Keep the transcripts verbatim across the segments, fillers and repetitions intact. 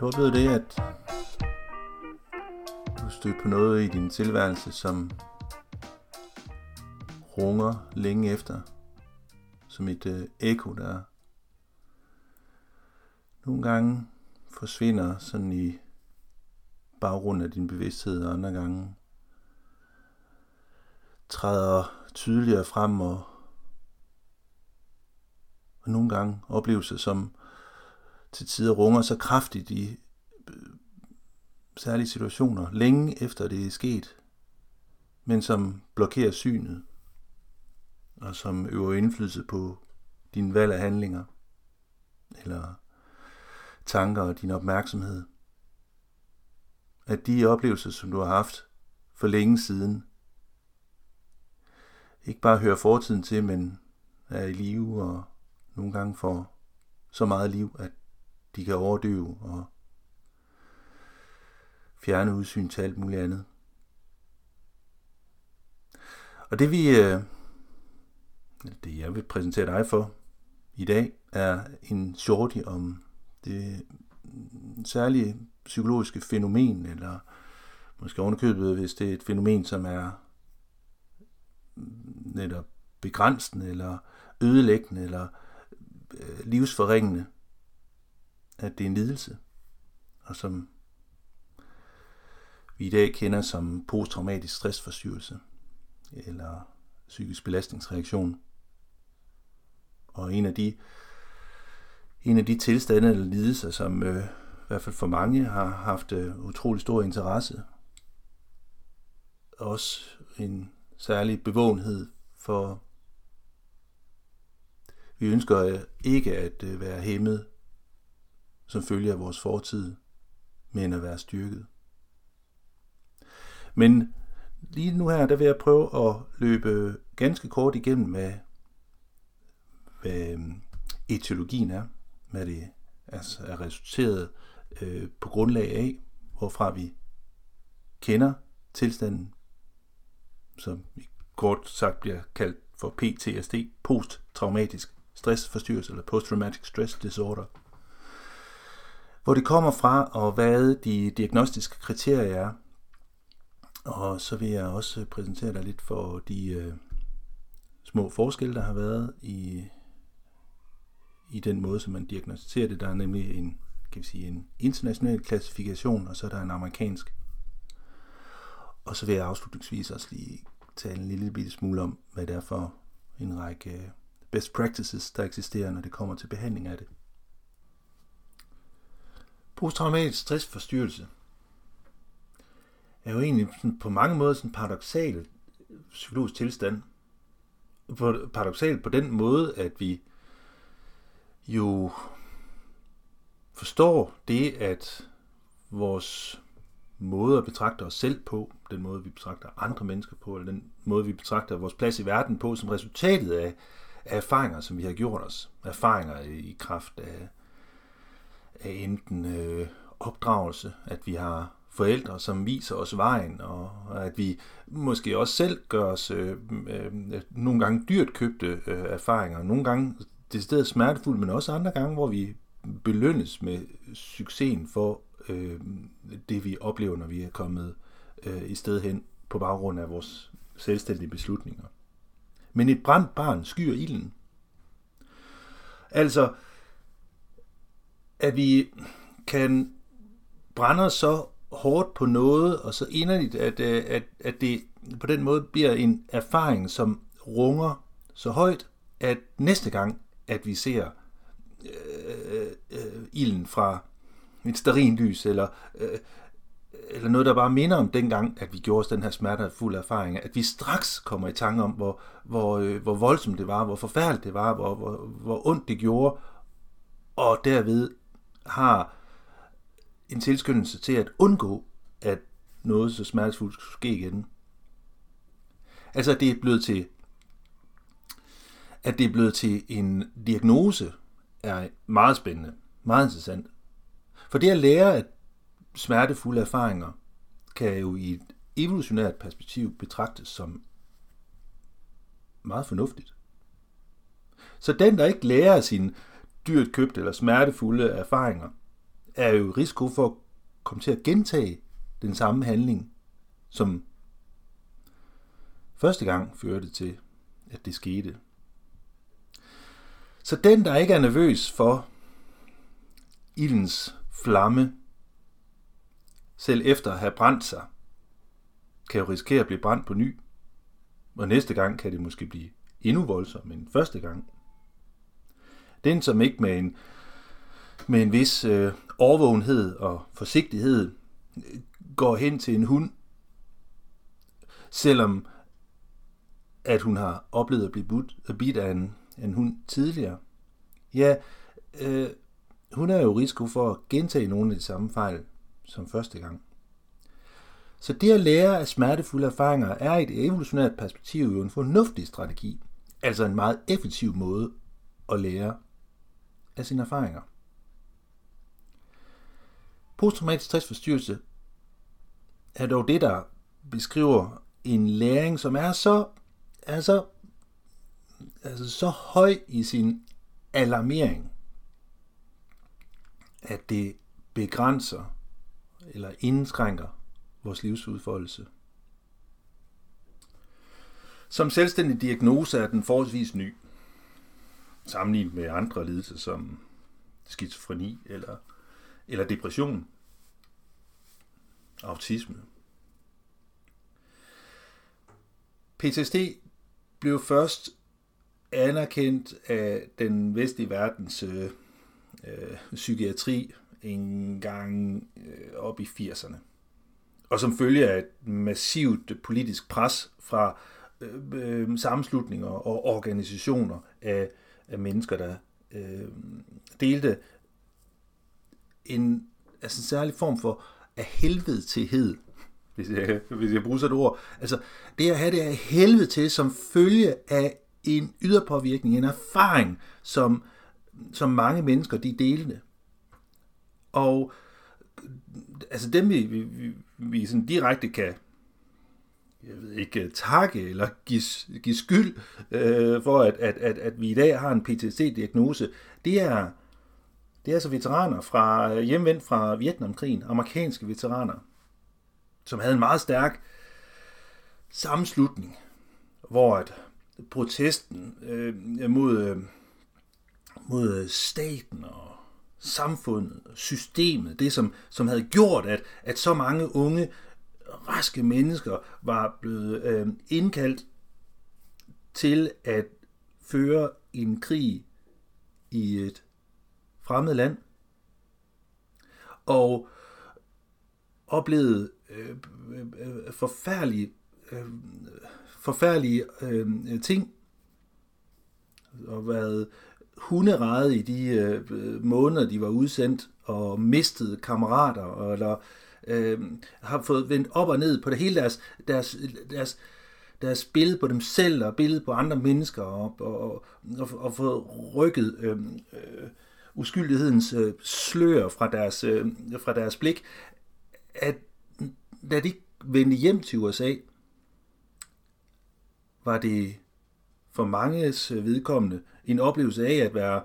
du oplevet det, at du stødt på noget i din tilværelse, som runger længe efter, som et øh, ekko, der nogle gange forsvinder sådan i baggrunden af din bevidsthed, og andre gange træder tydeligere frem, og, og nogle gange oplevelser, som til tider runger så kraftigt i øh, særlige situationer, længe efter det er sket, men som blokerer synet, og som øver indflydelse på dine valg af handlinger, eller tanker og din opmærksomhed. At de oplevelser, som du har haft for længe siden, ikke bare hører fortiden til, men er i live og nogle gange får så meget liv, at de kan overdøve og fjerne udsyn til alt muligt andet. Og det vi, det jeg vil præsentere dig for i dag, er en shorty om det særlige psykologiske fænomen, eller måske ovenikøbet, hvis det er et fænomen, som er netop begrænsende, eller ødelæggende, eller livsforringende, at det er en lidelse, og som vi i dag kender som posttraumatisk stressforstyrrelse, eller psykisk belastningsreaktion. Og en af de, en af de tilstande eller lidelser, som øh, i hvert fald for mange har haft øh, utrolig stor interesse. Også en særlig bevågenhed for, vi ønsker øh, ikke at øh, være hæmmet som følge af vores fortid, men at være styrket. Men lige nu her, der vil jeg prøve at løbe ganske kort igennem, med, hvad etiologien er, hvad det altså er resulteret øh, på grundlag af, hvorfra vi kender tilstanden, som kort sagt bliver kaldt for P T S D, posttraumatisk stressforstyrrelse, eller posttraumatic stress disorder, hvor det kommer fra, og hvad de diagnostiske kriterier er. Og så vil jeg også præsentere dig lidt for de øh, små forskelle, der har været i, i den måde, som man diagnostiserer det. Der er nemlig en, kan vi sige, en international klassifikation, og så er der en amerikansk. Og så vil jeg afslutningsvis også lige tale en lille bitte smule om, hvad det er for en række best practices, der eksisterer, når det kommer til behandling af det. Posttraumatisk stressforstyrrelse er jo egentlig på mange måder sådan en paradoksal psykologisk tilstand. Paradoksalt på den måde, at vi jo forstår det, at vores måde at betragte os selv på, den måde vi betragter andre mennesker på, eller den måde vi betragter vores plads i verden på, som resultatet af, af erfaringer, som vi har gjort os. Erfaringer i kraft af, af enten øh, opdragelse, at vi har forældre, som viser os vejen, og at vi måske også selv gør os øh, øh, nogle gange dyrt købte øh, erfaringer, nogle gange decideret smertefuldt, men også andre gange, hvor vi belønnes med succesen for øh, det, vi oplever, når vi er kommet øh, i sted hen på baggrund af vores selvstændige beslutninger. Men et brændt barn skyer ilden. Altså, at vi kan brænde os så hårdt på noget, og så inderligt, at, at, at det på den måde bliver en erfaring, som runger så højt, at næste gang, at vi ser øh, øh, ilden fra et stearinlys, eller, øh, eller noget, der bare minder om dengang, at vi gjorde os den her smertefulde erfaring, at vi straks kommer i tanke om, hvor, hvor, øh, hvor voldsomt det var, hvor forfærdeligt det var, hvor, hvor, hvor ondt det gjorde, og derved har en tilskyndelse til at undgå, at noget så smertefuldt skulle ske igen. Altså, at det er blevet til, at det er blevet til en diagnose, er meget spændende, meget interessant. For det at lære, at smertefulde erfaringer kan jo i et evolutionært perspektiv betragtes som meget fornuftigt. Så den, der ikke lærer sine dyrt købte eller smertefulde erfaringer, er jo risiko for at komme til at gentage den samme handling, som første gang førte til, at det skete. Så den, der ikke er nervøs for ildens flamme, selv efter at have brændt sig, kan jo risikere at blive brændt på ny. Og næste gang kan det måske blive endnu voldsommere end første gang. Den, som ikke med en, med en vis øh, overvågenhed og forsigtighed går hen til en hund, selvom at hun har oplevet at blive budt, at bidt af en, en hund tidligere, ja, øh, hun er jo risiko for at gentage nogle af de samme fejl som første gang. Så det at lære af smertefulde erfaringer er i et evolutionært perspektiv jo en fornuftig strategi, altså en meget effektiv måde at lære af sine erfaringer. Posttraumatisk stressforstyrrelse er dog det, der beskriver en læring, som er så, er så, altså så høj i sin alarmering, at det begrænser eller indskrænker vores livsudfoldelse. Som selvstændig diagnose er den forholdsvis ny, sammenlignet med andre lidelser som skizofreni eller, eller depression, autisme. P T S D blev først anerkendt af den vestlige verdens øh, psykiatri en gang øh, op i firserne. Og som følge af et massivt politisk pres fra øh, øh, sammenslutninger og organisationer af, af mennesker, der øh, delte en, altså en særlig form for af helvede til hed, hvis jeg, hvis jeg bruger sådan et ord. Altså det at have det af helvede til som følge af en yderpåvirkning, en erfaring, som, som mange mennesker de delte. Og altså dem, vi, vi, vi sådan direkte kan, jeg ved ikke, takke eller give, give skyld øh, for, at, at, at, at vi i dag har en P T S D-diagnose, det er, det er altså veteraner fra, hjemvendt fra Vietnamkrigen, amerikanske veteraner, som havde en meget stærk sammenslutning, hvor at protesten øh, mod, øh, mod staten og samfundet, systemet, det som, som havde gjort, at, at så mange unge, raske mennesker var blevet øh, indkaldt til at føre en krig i et fremmed land, og oplevede øh, øh, forfærdelige, øh, forfærdelige øh, ting, og været hunderede i de øh, måneder, de var udsendt, og mistede kammerater, eller øh, har fået vendt op og ned på det hele deres, deres, deres, deres billede på dem selv, og billede på andre mennesker, og, og, og, og fået rykket øh, øh, uskyldighedens øh, slør fra deres, øh, fra deres blik, at da de vendte hjem til U S A, var det for manges vedkommende en oplevelse af at være,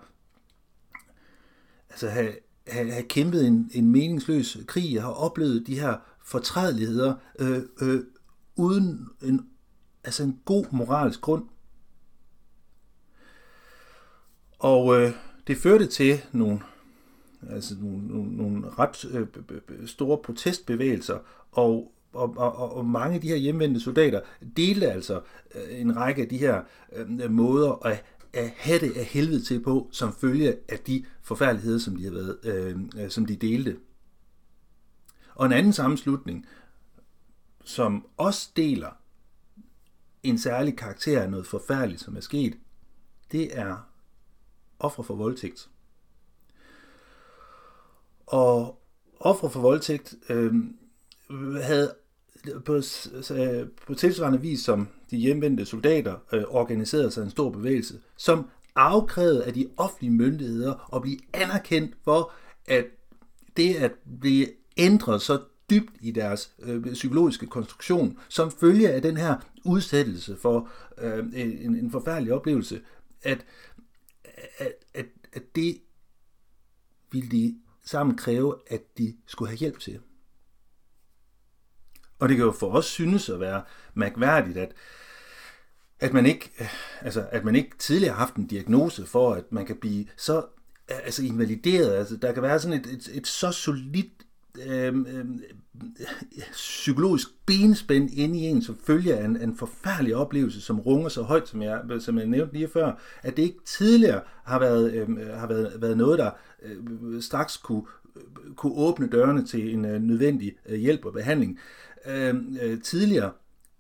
altså have, have, have kæmpet en, en meningsløs krig, og have oplevet de her fortrædeligheder øh, øh, uden en, altså en god moralsk grund. Og øh, det førte til nogle, altså nogle, nogle, nogle ret øh, store protestbevægelser, og Og, og, og mange af de her hjemvendte soldater delte altså øh, en række af de her øh, måder at, at have det af helvede til på, som følge af de forfærdeligheder, som de havde været, øh, som de delte. Og en anden sammenslutning, som også deler en særlig karakter af noget forfærdeligt, som er sket, det er ofre for voldtægt. Og ofre for voldtægt øh, havde på, på tilsvarende vis som de hjemvendte soldater øh, organiseret sig en stor bevægelse, som afkrævede af de offentlige myndigheder at blive anerkendt for, at det at blive ændret så dybt i deres øh, psykologiske konstruktion, som følge af den her udsættelse for øh, en, en forfærdelig oplevelse, at, at, at, at det ville de sammen kræve, at de skulle have hjælp til. Og det kan jo for os synes at være mærkværdigt, at, at, man ikke, altså, at man ikke tidligere har haft en diagnose for, at man kan blive så altså, invalideret. Altså, der kan være sådan et, et, et så solidt øh, øh, psykologisk benspænd inde i en, som følger en, en forfærdelig oplevelse, som runger så højt, som jeg, som jeg nævnte lige før, at det ikke tidligere har været, øh, har været, været noget, der øh, straks kunne, øh, kunne åbne dørene til en øh, nødvendig øh, hjælp og behandling øh, øh, tidligere.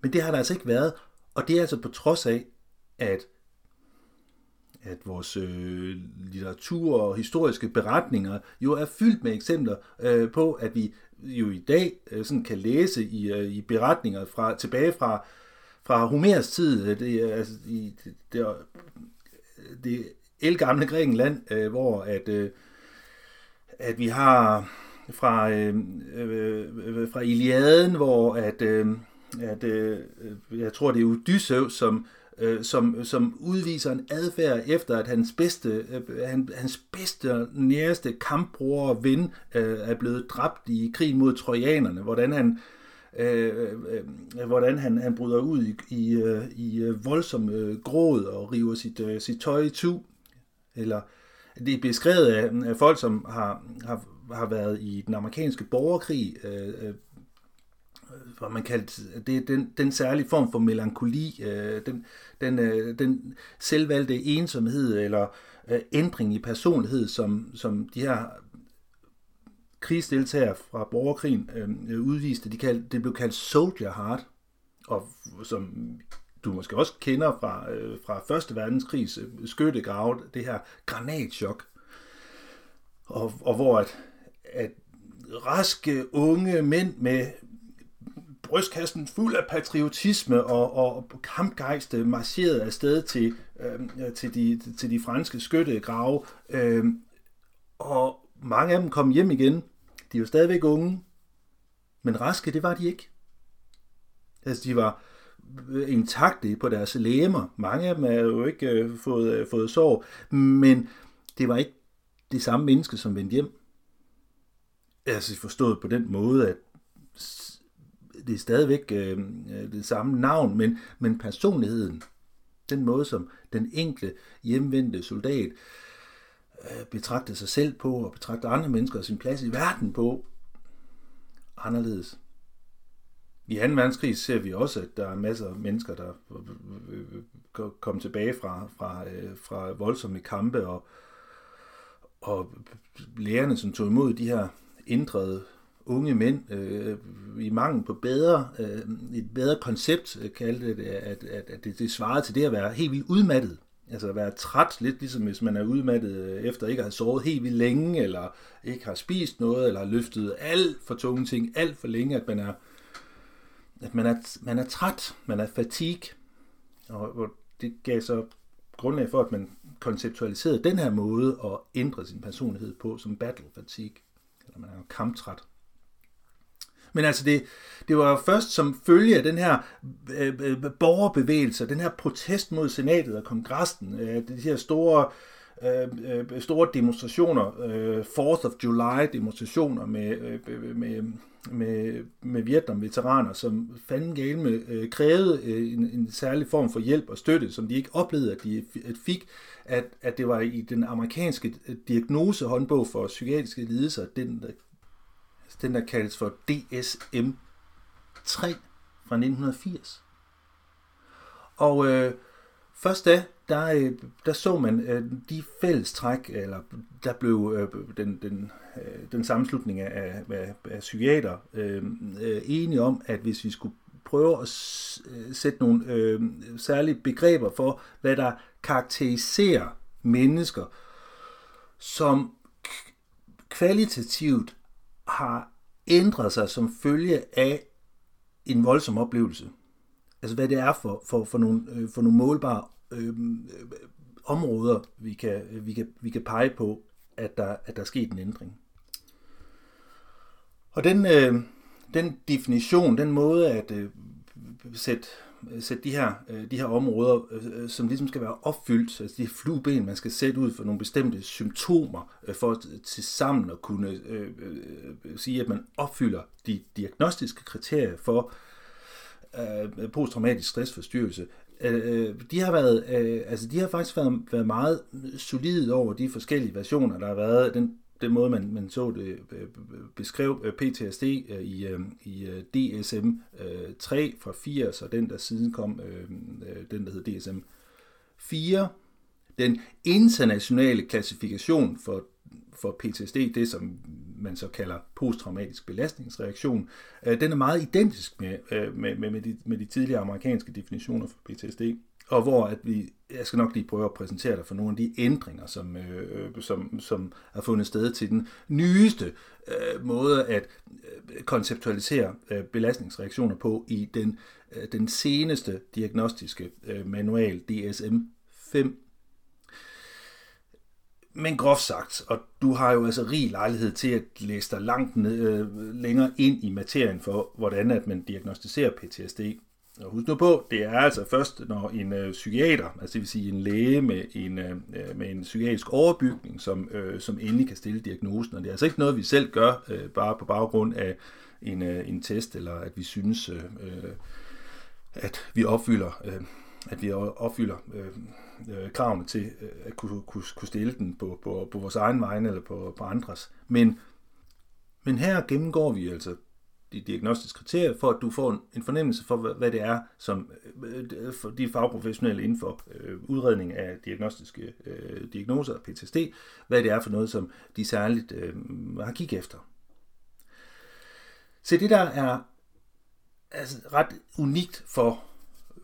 Men det har der altså ikke været, og det er altså på trods af, at at vores øh, litteratur og historiske beretninger jo er fyldt med eksempler øh, på, at vi jo i dag øh, sådan kan læse i, øh, i beretninger fra tilbage fra, fra Homers tid, det, altså, i det, det, det ældgamle Grækenland, øh, hvor at, øh, at vi har fra, øh, øh, fra Iliaden, hvor at, øh, at øh, jeg tror det er Odysseus, som Som, som udviser en adfærd efter, at hans bedste, hans bedste næreste kampbror og ven øh, er blevet dræbt i krigen mod trojanerne. Hvordan han, øh, øh, hvordan han, han bryder ud i, i, i voldsom øh, gråd og river sit, øh, sit tøj i tu. Eller, det er beskrevet af, af folk, som har, har, har været i den amerikanske borgerkrig, øh, hvor man kaldte det den, den særlige form for melankoli, øh, den, den, øh, den selvvalgte ensomhed eller øh, ændring i personlighed, som, som de her krigsdeltagere fra borgerkrigen øh, udviste. De kaldte, det blev kaldt soldier heart, og som du måske også kender fra, øh, fra Første Verdenskrigs øh, skyttegrave, det her granatschok, og, og hvor at, at raske unge mænd med brystkassen fuld af patriotisme og, og kampgejste marcherede afsted til, øh, til, de, til de franske skyttegrave. Øh, og mange af dem kom hjem igen. De var stadigvæk unge, men raske, det var de ikke. Altså, de var intakte på deres legemer. Mange af dem havde jo ikke øh, fået, øh, fået sår, men det var ikke det samme menneske, som vendte hjem. Altså, forstået på den måde, at det er stadigvæk øh, det samme navn, men, men personligheden, den måde, som den enkelte hjemvendte soldat øh, betragter sig selv på, og betragter andre mennesker og sin plads i verden på, anderledes. I anden verdenskrig ser vi også, at der er masser af mennesker, der øh, kom tilbage fra, fra, øh, fra voldsomme kampe, og, og lærerne, som tog imod de her ændrede unge mænd, øh, i mangel på bedre, øh, et bedre koncept, øh, kaldte det, at, at, at det, det svarede til det at være helt vildt udmattet. Altså at være træt, lidt ligesom hvis man er udmattet efter ikke at have sovet helt vildt længe, eller ikke har spist noget, eller har løftet alt for tunge ting, alt for længe, at man er, at man er, man er træt, man er fatigue. Og, og det gav så grundlag for, at man konceptualiserede den her måde at ændre sin personlighed på som battle fatigue, eller man er kamptræt. Men altså, det, det var først som følge af den her øh, borgerbevægelse, den her protest mod senatet og kongressen, øh, de her store, øh, store demonstrationer, øh, fourth of July-demonstrationer med, øh, med, med, med Vietnam-veteraner, som fanden gale med, øh, krævede øh, en, en særlig form for hjælp og støtte, som de ikke oplevede, at de fik, at, at det var i den amerikanske diagnosehåndbog for psykiatriske lidelser, den der Den, der kaldes for D S M tre fra nitten firs. Og øh, først da, der, der så man øh, de fællestræk, eller der blev øh, den, den, øh, den sammenslutning af, af, af psykiater øh, øh, enige om, at hvis vi skulle prøve at s- sætte nogle øh, særlige begreber for, hvad der karakteriserer mennesker, som k- kvalitativt har ændret sig som følge af en voldsom oplevelse. Altså hvad det er for, for, for, nogle, for nogle målbare øh, øh, områder, vi kan, vi, kan, vi kan pege på, at der, at der er sket en ændring. Og den, øh, den definition, den måde at øh, sætte sætte de her, de her områder, som ligesom skal være opfyldt, altså de her flueben, man skal sætte ud for nogle bestemte symptomer, for til sammen at kunne øh, øh, sige, at man opfylder de diagnostiske kriterier for øh, posttraumatisk stressforstyrrelse. Øh, de har været, øh, altså de har faktisk været, været meget solide over de forskellige versioner, der har været. Den den måde, man, man så det, beskrev P T S D i, i D S M tre fra firs, og den, der siden kom, den, der hed D S M fire. Den internationale klassifikation for, for P T S D, det som man så kalder posttraumatisk belastningsreaktion, den er meget identisk med, med, med, de, med de tidligere amerikanske definitioner for P T S D. Og hvor at vi, jeg skal nok lige prøve at præsentere dig for nogle af de ændringer, som, øh, som, som har fundet sted til den nyeste øh, måde at øh, konceptualisere øh, belastningsreaktioner på i den, øh, den seneste diagnostiske øh, manual, D S M fem. Men groft sagt, og du har jo altså rig lejlighed til at læse dig langt ned, øh, længere ind i materien for, hvordan at man diagnostiserer P T S D. Og husk nu på, det er altså først, når en øh, psykiater, altså det vil sige en læge med en, øh, med en psykiatrisk overbygning, som, øh, som endelig kan stille diagnosen. Og det er altså ikke noget, vi selv gør, øh, bare på baggrund af en, øh, en test, eller at vi synes, øh, at vi opfylder, øh, at vi opfylder øh, øh, kravene til øh, at kunne, kunne, kunne stille den på, på, på vores egen vegne eller på, på andres. Men, men her gennemgår vi altså de diagnostiske kriterier, for at du får en fornemmelse for, hvad det er, som de fagprofessionelle inden for udredning af diagnostiske øh, diagnoser og P T S D, hvad det er for noget, som de særligt øh, har kigget efter. Så det der er altså ret unikt for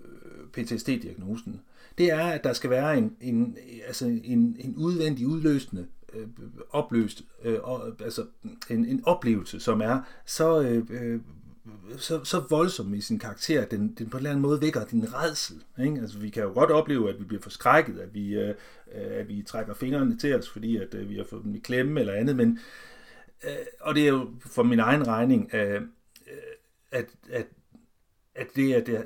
øh, P T S D-diagnosen, det er, at der skal være en, en, altså en, en udvendig udløsende øh, opløst, øh, altså en, en oplevelse, som er så, øh, så, så voldsom i sin karakter, at den, den på en eller anden måde vækker din rædsel. Ikke? Altså, vi kan jo godt opleve, at vi bliver forskrækket, at vi, øh, at vi trækker fingrene til os, fordi at, øh, vi har fået dem i klemme eller andet. Men, øh, og det er jo for min egen regning, øh, at, at, at det er... Det er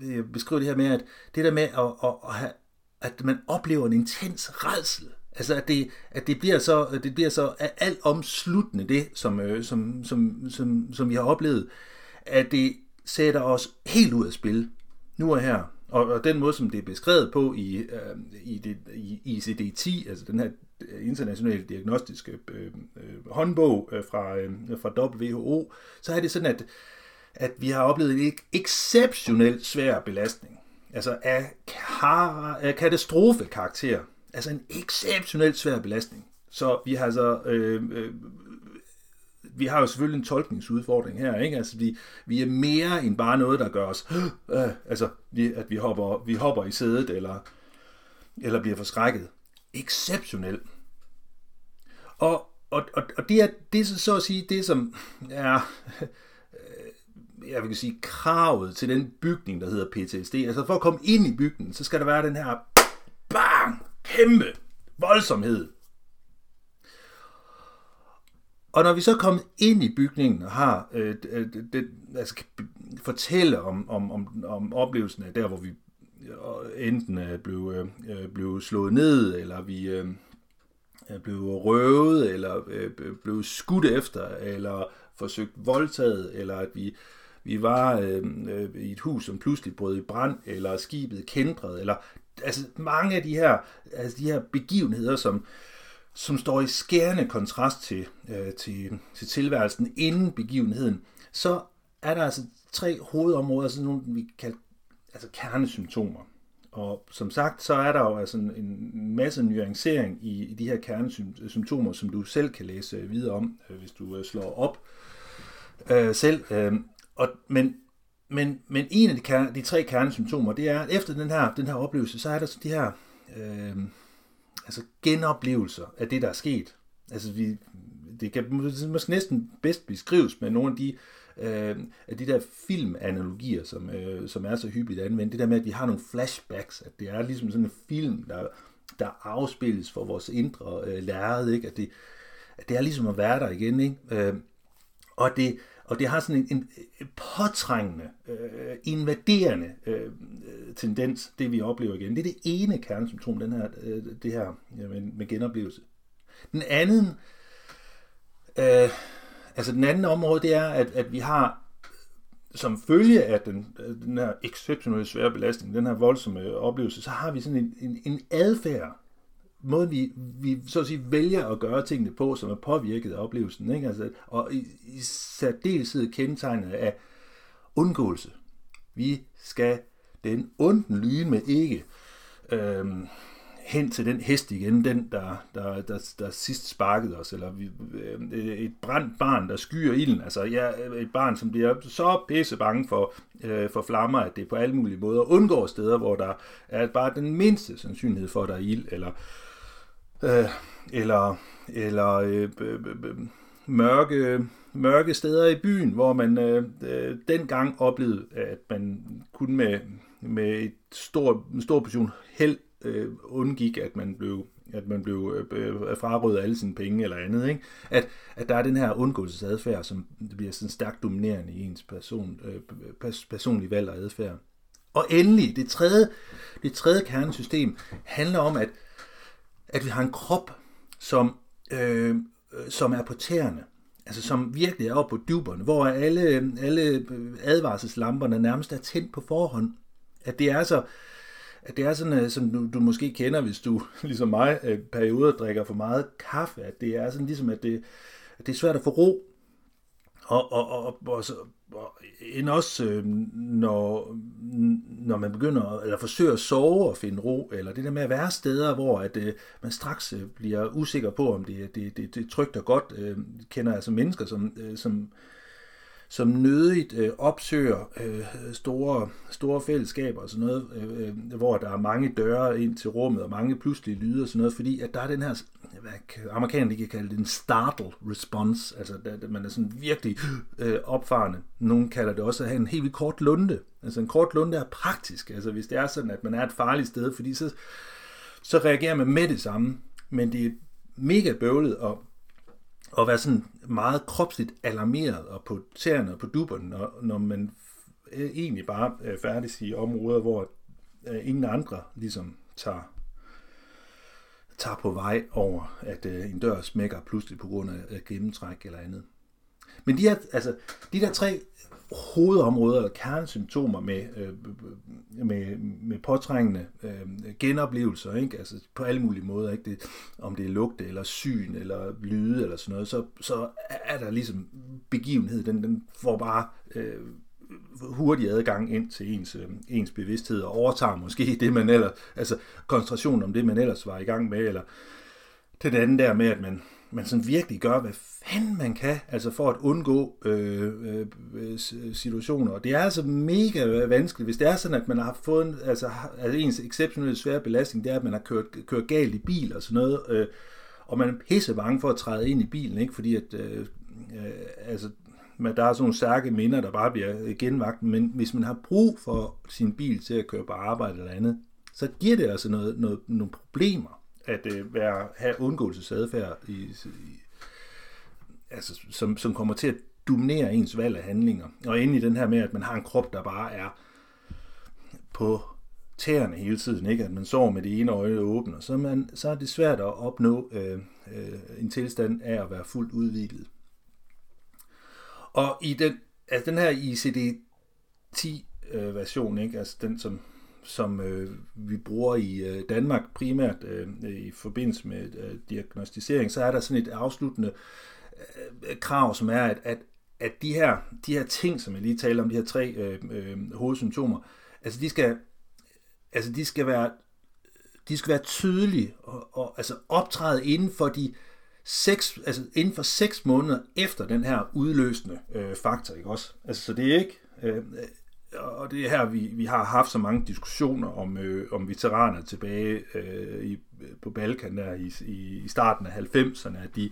jeg beskriver det her med, at det der med at, at, at, have, at man oplever en intens rædsel, altså at det, at det bliver så, det bliver så alt omsluttende det, som, som, som, som, som vi har oplevet, at det sætter os helt ud af spil nu og her, og, og den måde, som det er beskrevet på i, i, det, i I C D ti, altså den her internationale diagnostiske øh, håndbog fra, øh, fra W H O, så er det sådan, at at vi har oplevet en exceptionelt svær belastning, altså af, kar- af katastrofekarakter, altså en exceptionelt svær belastning. Så vi har altså, øh, øh, vi har jo selvfølgelig en tolkningsudfordring her, ikke? Altså vi, vi er mere end bare noget, der gør os, øh, altså vi, at vi hopper, vi hopper i sædet eller eller bliver forskrækket. Exceptionelt. Og og og, og det er det så, så at sige det som er jeg vil sige, kravet til den bygning, der hedder P T S D. Altså for at komme ind i bygningen, så skal der være den her bang, kæmpe voldsomhed. Og når vi så kommer ind i bygningen og har, øh, det, det, altså kan fortælle om, om, om, om oplevelsen af der, hvor vi enten blev, øh, blev slået ned, eller vi øh, blev røvet, eller øh, blev skudt efter, eller forsøgt voldtaget, eller at vi Vi var øh, øh, i et hus, som pludselig brød i brand, eller skibet kendrede, eller altså mange af de her, altså de her begivenheder, som, som står i skærende kontrast til, øh, til, til tilværelsen inden begivenheden, så er der altså tre hovedområder, sådan nogle, vi kalder altså kernesymptomer. Og som sagt, så er der jo altså en masse nuancering i, i de her kernesymptomer, som du selv kan læse videre om, hvis du slår op øh, selv. Øh, Og, men, men, men en af de, kerne, de tre kernesymptomer, det er, at efter den her, den her oplevelse, så er der så de her øh, altså genoplevelser af det, der er sket. Altså vi, det kan måske næsten bedst beskrives med nogle af de, øh, af de der filmanalogier, som, øh, som er så hyppigt anvendt. Det der med, at vi har nogle flashbacks, at det er ligesom sådan en film, der, der afspilles for vores indre øh, lærred, ikke? At det, at det er ligesom at være der igen, ikke? Øh, og det Og det har sådan en, en påtrængende, øh, invaderende øh, tendens, det vi oplever igen. Det er det ene kernesymptom, den her, øh, det her ja, med, med genoplevelse. Den anden, øh, altså den anden område, det er, at, at vi har som følge af den, den her exceptionelle svære belastning, den her voldsomme oplevelse, så har vi sådan en, en, en adfærd, måden vi, vi så at sige, vælger at gøre tingene på, som er påvirket af oplevelsen, ikke? Altså, og i, i særdeleshed kendetegnet af undgåelse. Vi skal den onden lyne med ikke øhm, hen til den hest igen, den der, der, der, der sidst sparkede os, eller vi, øh, et brændt barn, der skyer ilden, altså ja, et barn, som bliver så pisse bange for, øh, for flammer, at det på alle mulige måder undgår steder, hvor der er bare den mindste sandsynlighed for, at der er ild, eller Øh, eller eller øh, øh, øh, mørke, mørke steder i byen, hvor man øh, øh, dengang oplevede, at man kun med, med et stor, en stor portion held øh, undgik, at man blev, at man blev øh, frarøvet alle sine penge eller andet, ikke? At, at der er den her undgåelsesadfærd, som bliver sådan stærkt dominerende i ens person, øh, personlige valg og adfærd. Og endelig, det tredje, det tredje kernesystem handler om, at at vi har en krop, som, øh, som er på tæerne, altså som virkelig er oppe på dyberne, hvor alle, alle advarselslamperne nærmest er tændt på forhånd. At det er, så, at det er sådan, som du, du måske kender, hvis du, ligesom mig, perioder drikker for meget kaffe, at det er sådan ligesom, at det, at det er svært at få ro. Og, og, og, og, og end også, når, når man begynder, eller forsøger at sove og finde ro, eller det der med at være steder, hvor at, øh, man straks bliver usikker på, om det, det, det, det er trygt og godt, øh, kender altså mennesker, som, øh, som, som nødigt øh, opsøger øh, store, store fællesskaber og sådan noget, øh, hvor der er mange døre ind til rummet, og mange pludselige lyde og sådan noget, fordi at der er den her, hvad amerikanerne kan kalde det, en startle response, altså at man er sådan virkelig øh, opfarende. Nogen kalder det også at have en helt vildt kort lunte. Altså en kort lunte er praktisk, altså hvis det er sådan, at man er et farligt sted, fordi så, så reagerer man med det samme, men det er mega bøvlet og og være sådan meget kropsligt alarmeret og på tæerne og på dupperne, når, når man egentlig bare færdes i områder, hvor ingen andre ligesom tager, tager på vej over, at en dør smækker pludselig på grund af gennemtræk eller andet. Men de her, altså, de der tre hovedområder og kernesymptomer med, øh, med, med påtrængende øh, genoplevelser, ikke? Altså på alle mulige måder, ikke? Det, om det er lugte eller syn eller lyde eller sådan noget, så, så er der ligesom begivenhed, den, den får bare øh, hurtig adgang ind til ens, øh, ens bevidsthed og overtager måske det, man ellers, altså koncentration om det, man ellers var i gang med, eller det andet der med, at man man sådan virkelig gør, hvad fanden man kan, altså for at undgå øh, øh, situationer. Og det er altså mega vanskeligt, hvis det er sådan, at man har fået en, altså, altså ens exceptionelle svære belastning, det er, at man har kørt, kørt galt i bil og sådan noget, øh, og man er pisse bange for at træde ind i bilen, ikke? Fordi at, øh, øh, altså, man, der er sådan nogle særke minder, der bare bliver genvagt, men hvis man har brug for sin bil til at køre på arbejde eller andet, så giver det altså noget, noget, nogle problemer, at øh, være, have undgåelsesadfærd, i, i, altså, som, som kommer til at dominere ens valg af handlinger. Og endelig den her med, at man har en krop, der bare er på tæerne hele tiden, ikke? At man sover med det ene øje åbent, og så, man, så er det svært at opnå øh, øh, en tilstand af at være fuldt udviklet. Og i den, altså den her I C D ti version, ikke? Altså den, som som øh, vi bruger i øh, Danmark primært øh, i forbindelse med øh, diagnostisering, så er der sådan et afsluttende øh, krav, som er, at, at, at de, her, de her ting, som jeg lige taler om, de her tre øh, øh, hovedsymptomer, altså de skal, altså de skal være, de skal være tydelige og, og altså optræde inden for de seks, altså inden for seks måneder efter den her udløsende øh, faktor, ikke også? Altså så det er ikke øh, og det er her, vi, vi har haft så mange diskussioner om, øh, om veteraner tilbage øh, i, på Balkan der i, i starten af halvfemserne, at de,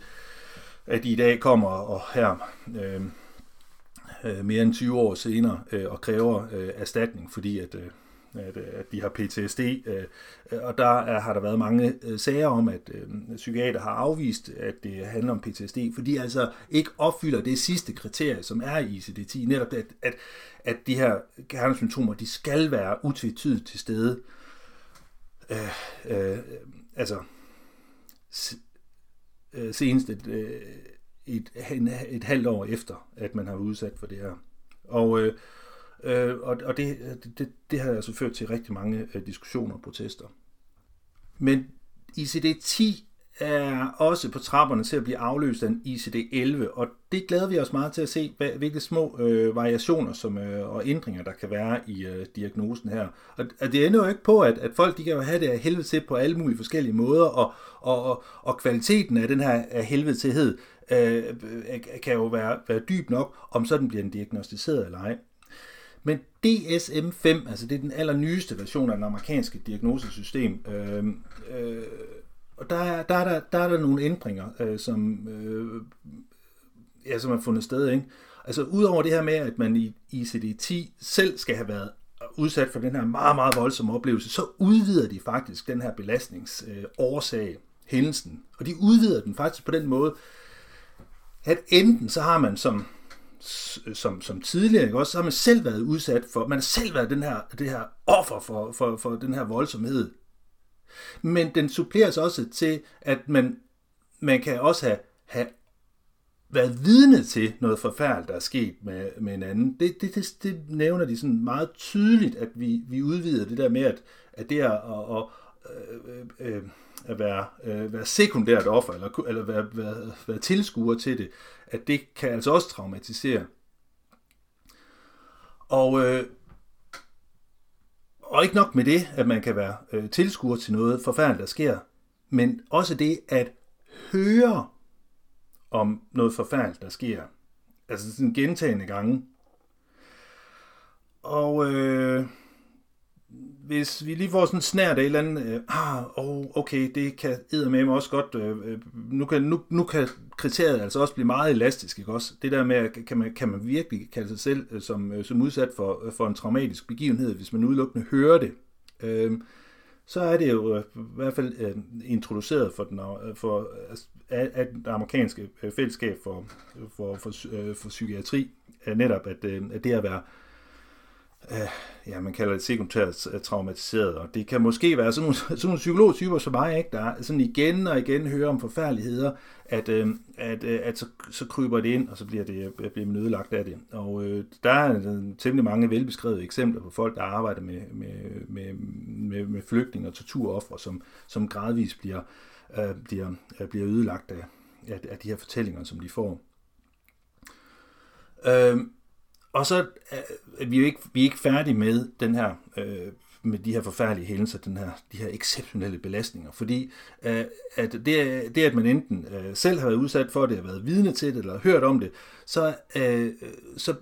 at de i dag kommer og her øh, øh, mere end tyve år senere øh, og kræver øh, erstatning, fordi at, øh, at, at de har P T S D, øh, og der er, har der været mange øh, sager om, at øh, psykiater har afvist, at det handler om P T S D, fordi altså ikke opfylder det sidste kriterie, som er i I C D ti, netop at, at, at de her kernesymptomer, de skal være utvetydigt til stede. Øh, øh, altså s- øh, senest et, øh, et, en, et halvt år efter, at man har været udsat for det her. Og, øh, øh, og det, det, det har altså ført til rigtig mange øh, diskussioner og protester. Men I C D ti er også på trapperne til at blive afløst af en I C D elleve, og det glæder vi os meget til at se, hvad, hvilke små øh, variationer som, øh, og ændringer, der kan være i øh, diagnosen her. Og, og det ender jo ikke på, at, at folk de kan jo have det af helvede til på alle mulige forskellige måder, og, og, og, og kvaliteten af den her af helvede tilhed øh, kan jo være, være dyb nok, om sådan bliver den diagnostiseret eller ej. Men D S M fem, altså det er den allernyeste version af den amerikanske diagnosesystem, øh, øh, og der er der, er der, der, er der nogle ændringer, øh, som, øh, ja, som er fundet sted. Ikke? Altså udover det her med, at man i I C D ti selv skal have været udsat for den her meget, meget voldsomme oplevelse, så udvider de faktisk den her belastningsårsag, øh, hændelsen. Og de udvider den faktisk på den måde, at enten så har man som, som, som tidligere, ikke? Også, så har man selv været udsat for, man har selv været den her, det her offer for, for, for den her voldsomhed. Men den suppleres også til, at man, man kan også have, have været vidne til noget forfærdeligt, der er sket med, med en anden. Det, det, det, det nævner de sådan meget tydeligt, at vi, vi udvider det der med, at, at det er at, at, at, at være, være sekundært offer, eller, eller være, være, være tilskuer til det, at det kan altså også traumatisere. Og... Øh, Og ikke nok med det, at man kan være øh, tilskuer til noget forfærdeligt, der sker, men også det at høre om noget forfærdeligt, der sker. Altså sådan gentagne gange. Og øh, hvis vi lige får sådan snært af et eller andet, øh, ah, okay, det kan eddermame også godt, øh, nu, kan, nu, nu kan kriteriet altså også blive meget elastisk, ikke også? Det der med, kan man, kan man virkelig kalde sig selv som, som udsat for, for en traumatisk begivenhed, hvis man udelukkende hører det, øh, så er det jo øh, i hvert fald øh, introduceret for den, for, af, af den amerikanske fællesskab for, for, for, øh, for psykiatri, øh, netop at, øh, at det at være ja, man kalder det sekundært traumatiseret, og det kan måske være sådan nogle, sådan nogle psykologtyper som mig, ikke, der sådan igen og igen hører om forfærdeligheder, at, at, at så, så kryber det ind, og så bliver det bliver man ødelagt af det. Og øh, der er temmelig mange velbeskrevede eksempler på folk, der arbejder med, med, med, med, med flygtninge og torturofre, som, som gradvist bliver, øh, bliver, bliver ødelagt af, af, af de her fortællinger, som de får. Øh, Og så er vi jo ikke, vi er ikke færdige med, den her, øh, med de her forfærdelige hændelser, den her, de her exceptionelle belastninger, fordi øh, at det, det, at man enten øh, selv har været udsat for det, har været vidne til det, eller hørt om det, så, øh, så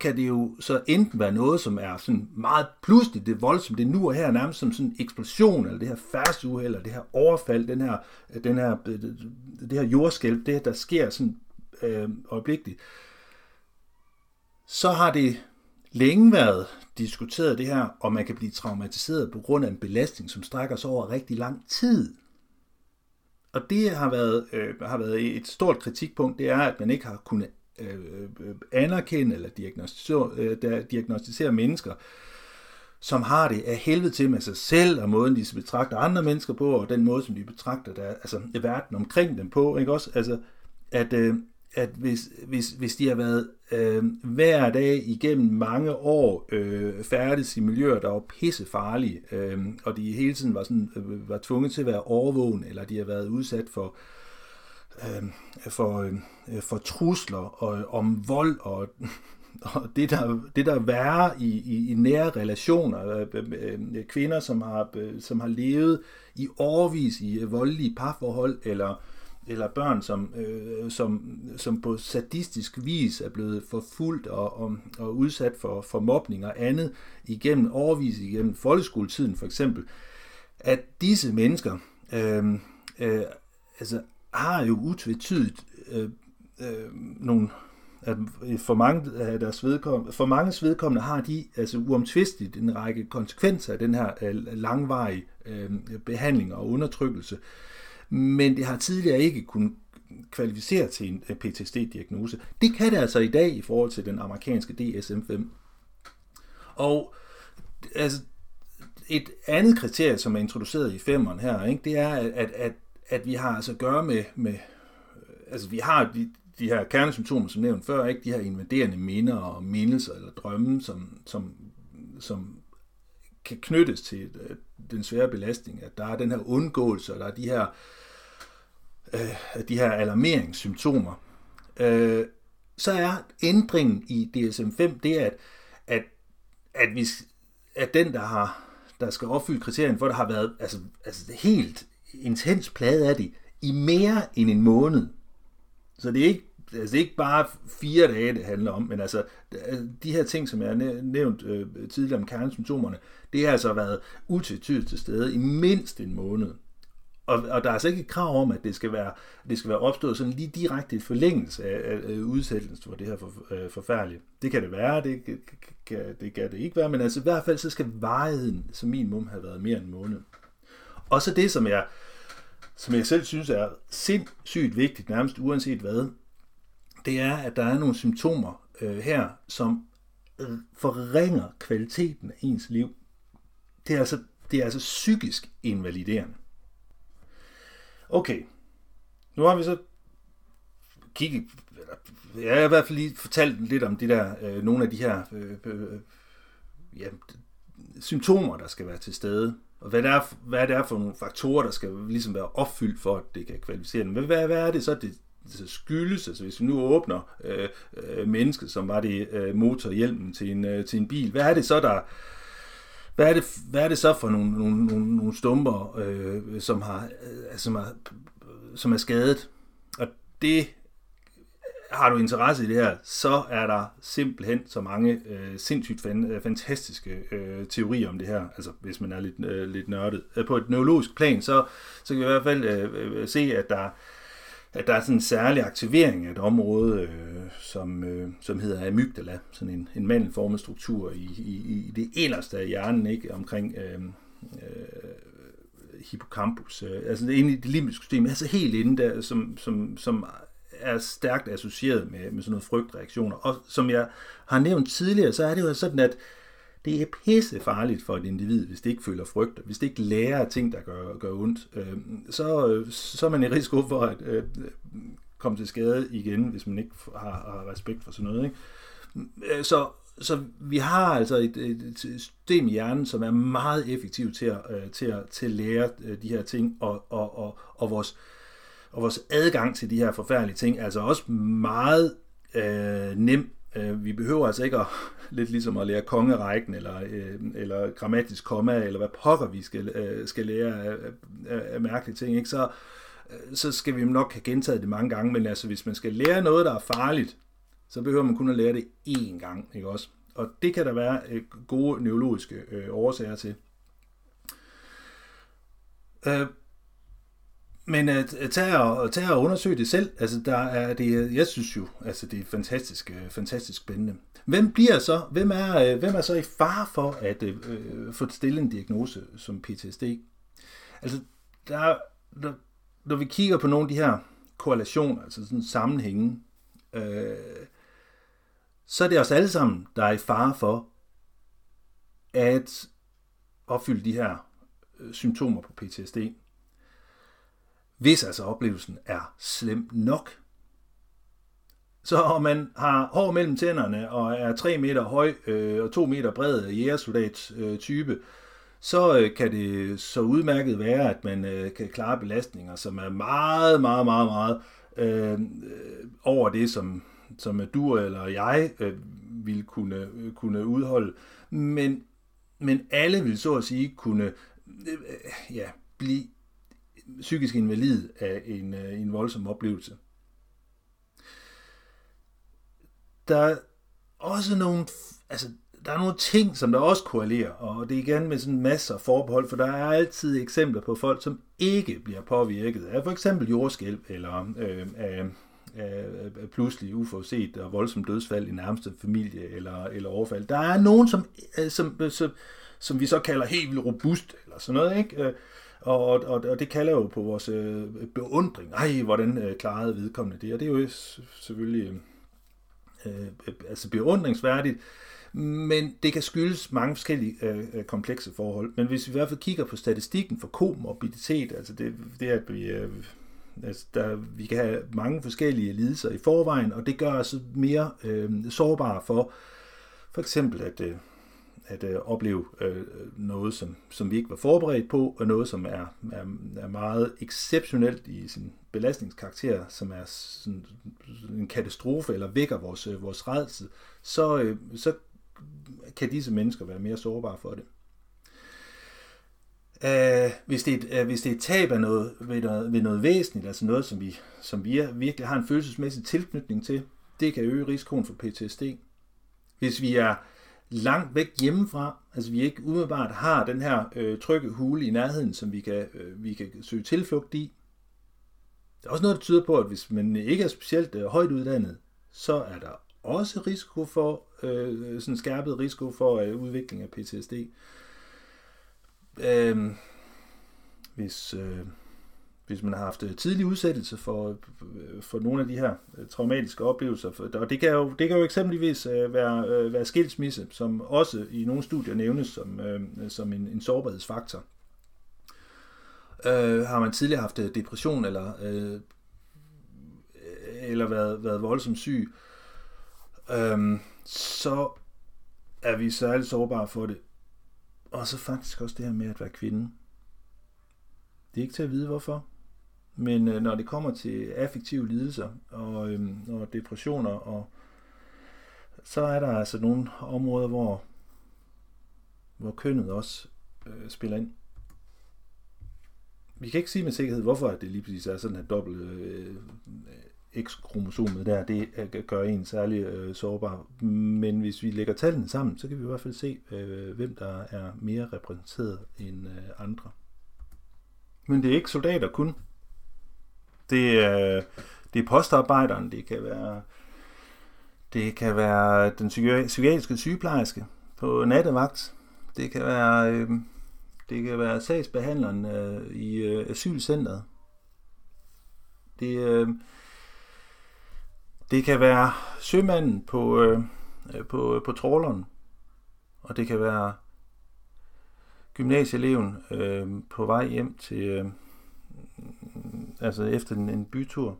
kan det jo så enten være noget, som er sådan meget pludseligt, det er voldsomt, det er nu og her, nærmest som sådan en eksplosion, eller det her færdsuheld, eller det her overfald, den her, den her, det her jordskælv, det der sker sådan øh, øjeblikkeligt. Så har det længe været diskuteret det her, om man kan blive traumatiseret på grund af en belastning, som strækker sig over rigtig lang tid. Og det har været, øh, har været et stort kritikpunkt, det er, at man ikke har kunnet øh, anerkende eller diagnostisere, øh, diagnostisere mennesker, som har det af helvede til med sig selv, og måden, de betragter andre mennesker på, og den måde, som de betragter der, altså, verden omkring dem på. Ikke også? Altså, at... Øh, at hvis, hvis, hvis de har været øh, hver dag igennem mange år øh, færdes i miljøer, der var pissefarlige, øh, og de hele tiden var, sådan, øh, var tvunget til at være overvågen, eller de har været udsat for, øh, for, øh, for trusler og, om vold, og, og det, der, det der er værre i, i, i nære relationer, øh, øh, kvinder, som har, øh, som har levet i årevis i voldelige parforhold, eller eller børn, som, øh, som, som på sadistisk vis er blevet forfulgt og, og, og udsat for, for mobning og andet igennem årevis, igennem folkeskoletiden for eksempel, at disse mennesker øh, øh, altså, har jo utvetydigt øh, øh, nogle, at for mange af deres vedkommende, for manges vedkommende har de altså uomtvisteligt en række konsekvenser af den her langvarige øh, behandling og undertrykkelse, men det har tidligere ikke kunnet kvalificere til en P T S D-diagnose. Det kan det altså i dag i forhold til den amerikanske D S M fem. Og altså, et andet kriterie, som er introduceret i femmeren her, ikke, det er, at, at, at vi har altså at gøre med, med altså vi har de, de her kernesymptomer, som nævnt før, ikke, de her invaderende minder og mindelser eller drømme, som, som, som kan knyttes til den svære belastning, at der er den her undgåelse, og der er de her, øh, de her alarmeringssymptomer. Øh, så er ændringen i D S M fem, det er, at, at, at, vi, at den, der har der skal opfylde kriterierne for, der har været altså, altså helt intens plaget af det i mere end en måned. Så det er ikke, altså, det er ikke bare fire dage, det handler om, men altså de her ting, som jeg har nævnt øh, tidligere om kernesymptomerne, det har altså været utvetydigt til stede i mindst en måned. Og, og der er altså ikke et krav om, at det skal være, det skal være opstået sådan lige direkte i forlængelse af, af, af udsættelsen for det her for, øh, forfærdelige. Det kan det være, det kan, kan, det kan det ikke være, men altså i hvert fald så skal varigheden som minimum have været mere end en måned. Og så det, som jeg, som jeg selv synes er sindssygt vigtigt, nærmest uanset hvad, det er, at der er nogle symptomer øh, her, som forringer kvaliteten af ens liv. Det er altså, det er altså psykisk invaliderende. Okay, nu har vi så kigget, jeg har i hvert fald lige fortalt lidt om de der, øh, nogle af de her øh, øh, ja, symptomer, der skal være til stede, og hvad det er, hvad det er for nogle faktorer, der skal ligesom være opfyldt for, at det kan kvalificere dem. Hvad, hvad er det så, det, det skyldes? Altså hvis vi nu åbner øh, øh, mennesket, som var det øh, motorhjelmen til en, øh, til en bil, hvad er det så, der... Hvad er, det, hvad er det så for nogle, nogle, nogle, nogle stumper, øh, som, har, øh, som, er, som er skadet? Og det har du interesse i det her, så er der simpelthen så mange øh, sindssygt fan, fantastiske øh, teorier om det her. Altså hvis man er lidt, øh, lidt nørdet. På et neurologisk plan, så, så kan vi i hvert fald øh, se, at der, at der er sådan en særlig aktivering af et område, øh, som, øh, som hedder amygdala, sådan en, en mandelformet struktur i, i, i det inderste af hjernen, ikke? Omkring øh, øh, hippocampus, øh, altså inde i det limbiske system, altså helt inde der, som, som, som er stærkt associeret med, med sådan noget frygtreaktioner. Og som jeg har nævnt tidligere, så er det jo sådan, at det er pissefarligt for et individ, hvis det ikke føler frygt, hvis det ikke lærer ting, der gør, gør ondt, øh, så, så er man i risiko for at øh, komme til skade igen, hvis man ikke har, har respekt for sådan noget. Ikke? Så, så vi har altså et, et system i hjernen, som er meget effektivt til at, til at, til at lære de her ting, og, og, og, og, vores, og vores adgang til de her forfærdelige ting er altså også meget øh, nem. Vi behøver altså ikke at, lidt ligesom at lære kongerækken, eller, eller grammatisk komma, eller hvad pokker vi skal, skal lære af, af, af mærkelige ting, ikke? Så, så skal vi nok have gentaget det mange gange, men altså, hvis man skal lære noget, der er farligt, så behøver man kun at lære det én gang, ikke også? Og det kan der være gode neurologiske øh, årsager til. Øh. Men at tage og, tage og undersøge det selv, altså der er det, jeg synes jo, altså det er fantastisk, fantastisk spændende. Hvem bliver så, hvem er, hvem er så i fare for at øh, få stillet en diagnose som P T S D? Altså der, der, når vi kigger på nogle af de her korrelationer, altså sådan sammenhænge, øh, så er det os alle sammen, der er i fare for at opfylde de her øh, symptomer på P T S D. Hvis altså oplevelsen er slem nok. Så om man har hår mellem tænderne og er tre meter høj øh, og to meter bred jægersoldat-type, øh, så øh, kan det så udmærket være, at man øh, kan klare belastninger, som er meget, meget, meget, meget øh, over det, som, som du eller jeg øh, ville kunne, øh, kunne udholde. Men, men alle vil så at sige kunne øh, ja, blive psykisk invalid af en, en voldsom oplevelse. Der er også nogle, altså, der er nogle ting, som der også korrelerer, og det er igen med sådan masser af forbehold, for der er altid eksempler på folk, som ikke bliver påvirket af for eksempel jordskælv, eller øh, af, øh, pludselig uforudset og voldsomt dødsfald i nærmeste familie eller, eller overfald. Der er nogen, som, øh, som, øh, som, som vi så kalder helt vildt robust eller sådan noget, ikke? Og, og, og det kalder jo på vores øh, beundring. Ej, hvordan øh, klarede vedkommende det? Og det er jo selvfølgelig øh, øh, altså beundringsværdigt, men det kan skyldes mange forskellige øh, komplekse forhold. Men hvis vi i hvert fald kigger på statistikken for komorbiditet, altså det, det at vi, øh, altså der, vi kan have mange forskellige lidelser i forvejen, og det gør os mere øh, sårbare for for eksempel at, øh, at øh, opleve øh, noget, som, som vi ikke var forberedt på, og noget, som er, er, er meget exceptionelt i sin belastningskarakter, som er sådan en katastrofe eller vækker vores, øh, vores rædsel, så, øh, så kan disse mennesker være mere sårbare for det. Æh, hvis, det er et, øh, hvis det er et tab af noget ved, noget, ved noget væsentligt, altså noget, som vi, som vi er, virkelig har en følelsesmæssig tilknytning til, det kan øge risikoen for P T S D. Hvis vi er langt væk hjemmefra, altså vi ikke umiddelbart har den her øh, trygge hule i nærheden, som vi kan, øh, vi kan søge tilflugt i. Der er også noget, der tyder på, at hvis man ikke er specielt øh, højt uddannet, så er der også risiko for, øh, sådan skærpet risiko for øh, udvikling af P T S D. Øh, hvis, øh, hvis man har haft tidlig udsættelse for, for nogle af de her traumatiske oplevelser, og det kan jo, det kan jo eksempelvis være, være skilsmisse, som også i nogle studier nævnes som, som en, en sårbarhedsfaktor. Øh, har man tidligere haft depression eller, øh, eller været, været voldsomt syg, øh, så er vi særligt sårbare for det. Og så faktisk også det her med at være kvinde. Det er ikke til at vide hvorfor. Men øh, når det kommer til affektive lidelser og, øh, og depressioner, og, så er der altså nogle områder, hvor, hvor kønnet også øh, spiller ind. Vi kan ikke sige med sikkerhed, hvorfor det lige præcis er sådan her dobbelt øh, X-kromosomet der. Det gør en særlig øh, sårbar. Men hvis vi lægger tallene sammen, så kan vi i hvert fald se, øh, hvem der er mere repræsenteret end øh, andre. Men det er ikke soldater kun. Det er, det er postarbejderen, det kan være, det kan være den psykiatriske sygeplejerske på nattevagt, det kan være, det kan være sagsbehandleren i asylcentret, det, det kan være sømanden på, på, på trawleren, og det kan være gymnasieeleven øh, på vej hjem til øh, altså efter en, en bytur.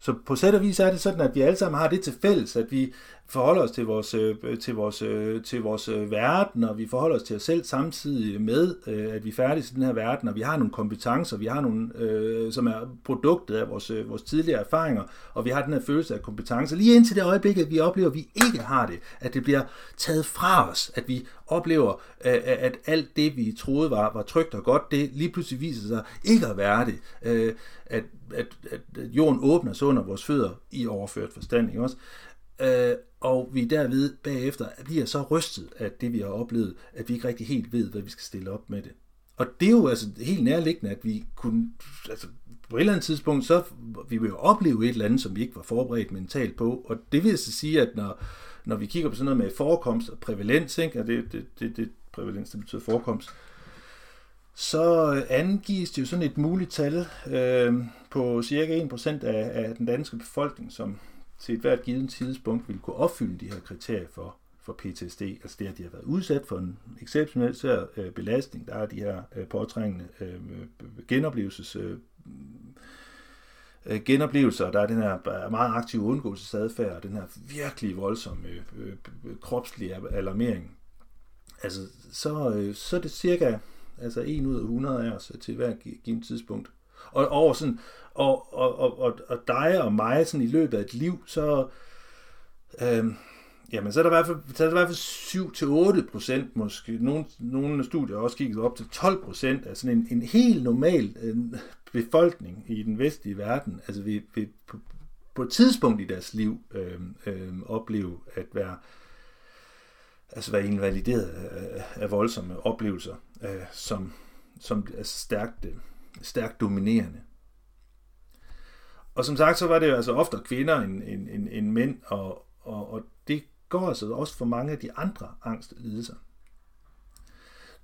Så på sæt og vis er det sådan, at vi alle sammen har det til fælles, at vi forholder os til vores, øh, til vores, øh, til vores øh, verden, og vi forholder os til os selv samtidig med, øh, at vi er færdige til den her verden, og vi har nogle kompetencer, vi har nogle, øh, som er produktet af vores, øh, vores tidligere erfaringer, og vi har den her følelse af kompetencer. Lige indtil det øjeblik, at vi oplever, at vi ikke har det, at det bliver taget fra os, at vi oplever, øh, at alt det, vi troede var, var trygt og godt, det lige pludselig viser sig ikke at være det, øh, at, at, at jorden åbner sig under vores fødder i overført forstand, ikke også? Øh, og vi derved bagefter bliver så rystet af det, vi har oplevet, at vi ikke rigtig helt ved, hvad vi skal stille op med det. Og det er jo altså helt nærliggende, at vi kunne, altså på et eller andet tidspunkt, så vi vil jo opleve et eller andet, som vi ikke var forberedt mentalt på, og det vil altså sige, at når, når vi kigger på sådan noget med forekomst og prævalens, ikke? Og det, det, det, det prævalens, det betyder forekomst, så angives det jo sådan et muligt tal øh, på cirka en procent af, af den danske befolkning, som til et hvert givet tidspunkt ville kunne opfylde de her kriterier for, for P T S D. Altså det, at de har været udsat for en exceptionel svær øh, belastning. Der er de her øh, påtrængende øh, genoplevelses, øh, genoplevelser, der er den her meget aktive undgåelsesadfærd, og den her virkelig voldsomme øh, øh, kropslige alarmering. Altså så, øh, så er det cirka altså en ud af hundrede af os til hvert givet tidspunkt. Og over sådan, og, og, og, og dig og mig sådan i løbet af et liv, så, øhm, jamen, så er der i hvert fald, så er der i hvert fald syv til otte procent måske. Nogle, nogle studier har også kigget op til tolv procent af sådan en, en helt normal øh, befolkning i den vestlige verden. Altså vi, vi på, på et tidspunkt i deres liv øh, øh, opleve at være, altså være invalideret af, af voldsomme oplevelser, øh, som, som er stærkt... Øh, stærkt dominerende. Og som sagt, så var det jo altså oftere kvinder end, end, end, end mænd, og, og, og det går altså også for mange af de andre angstlidelser.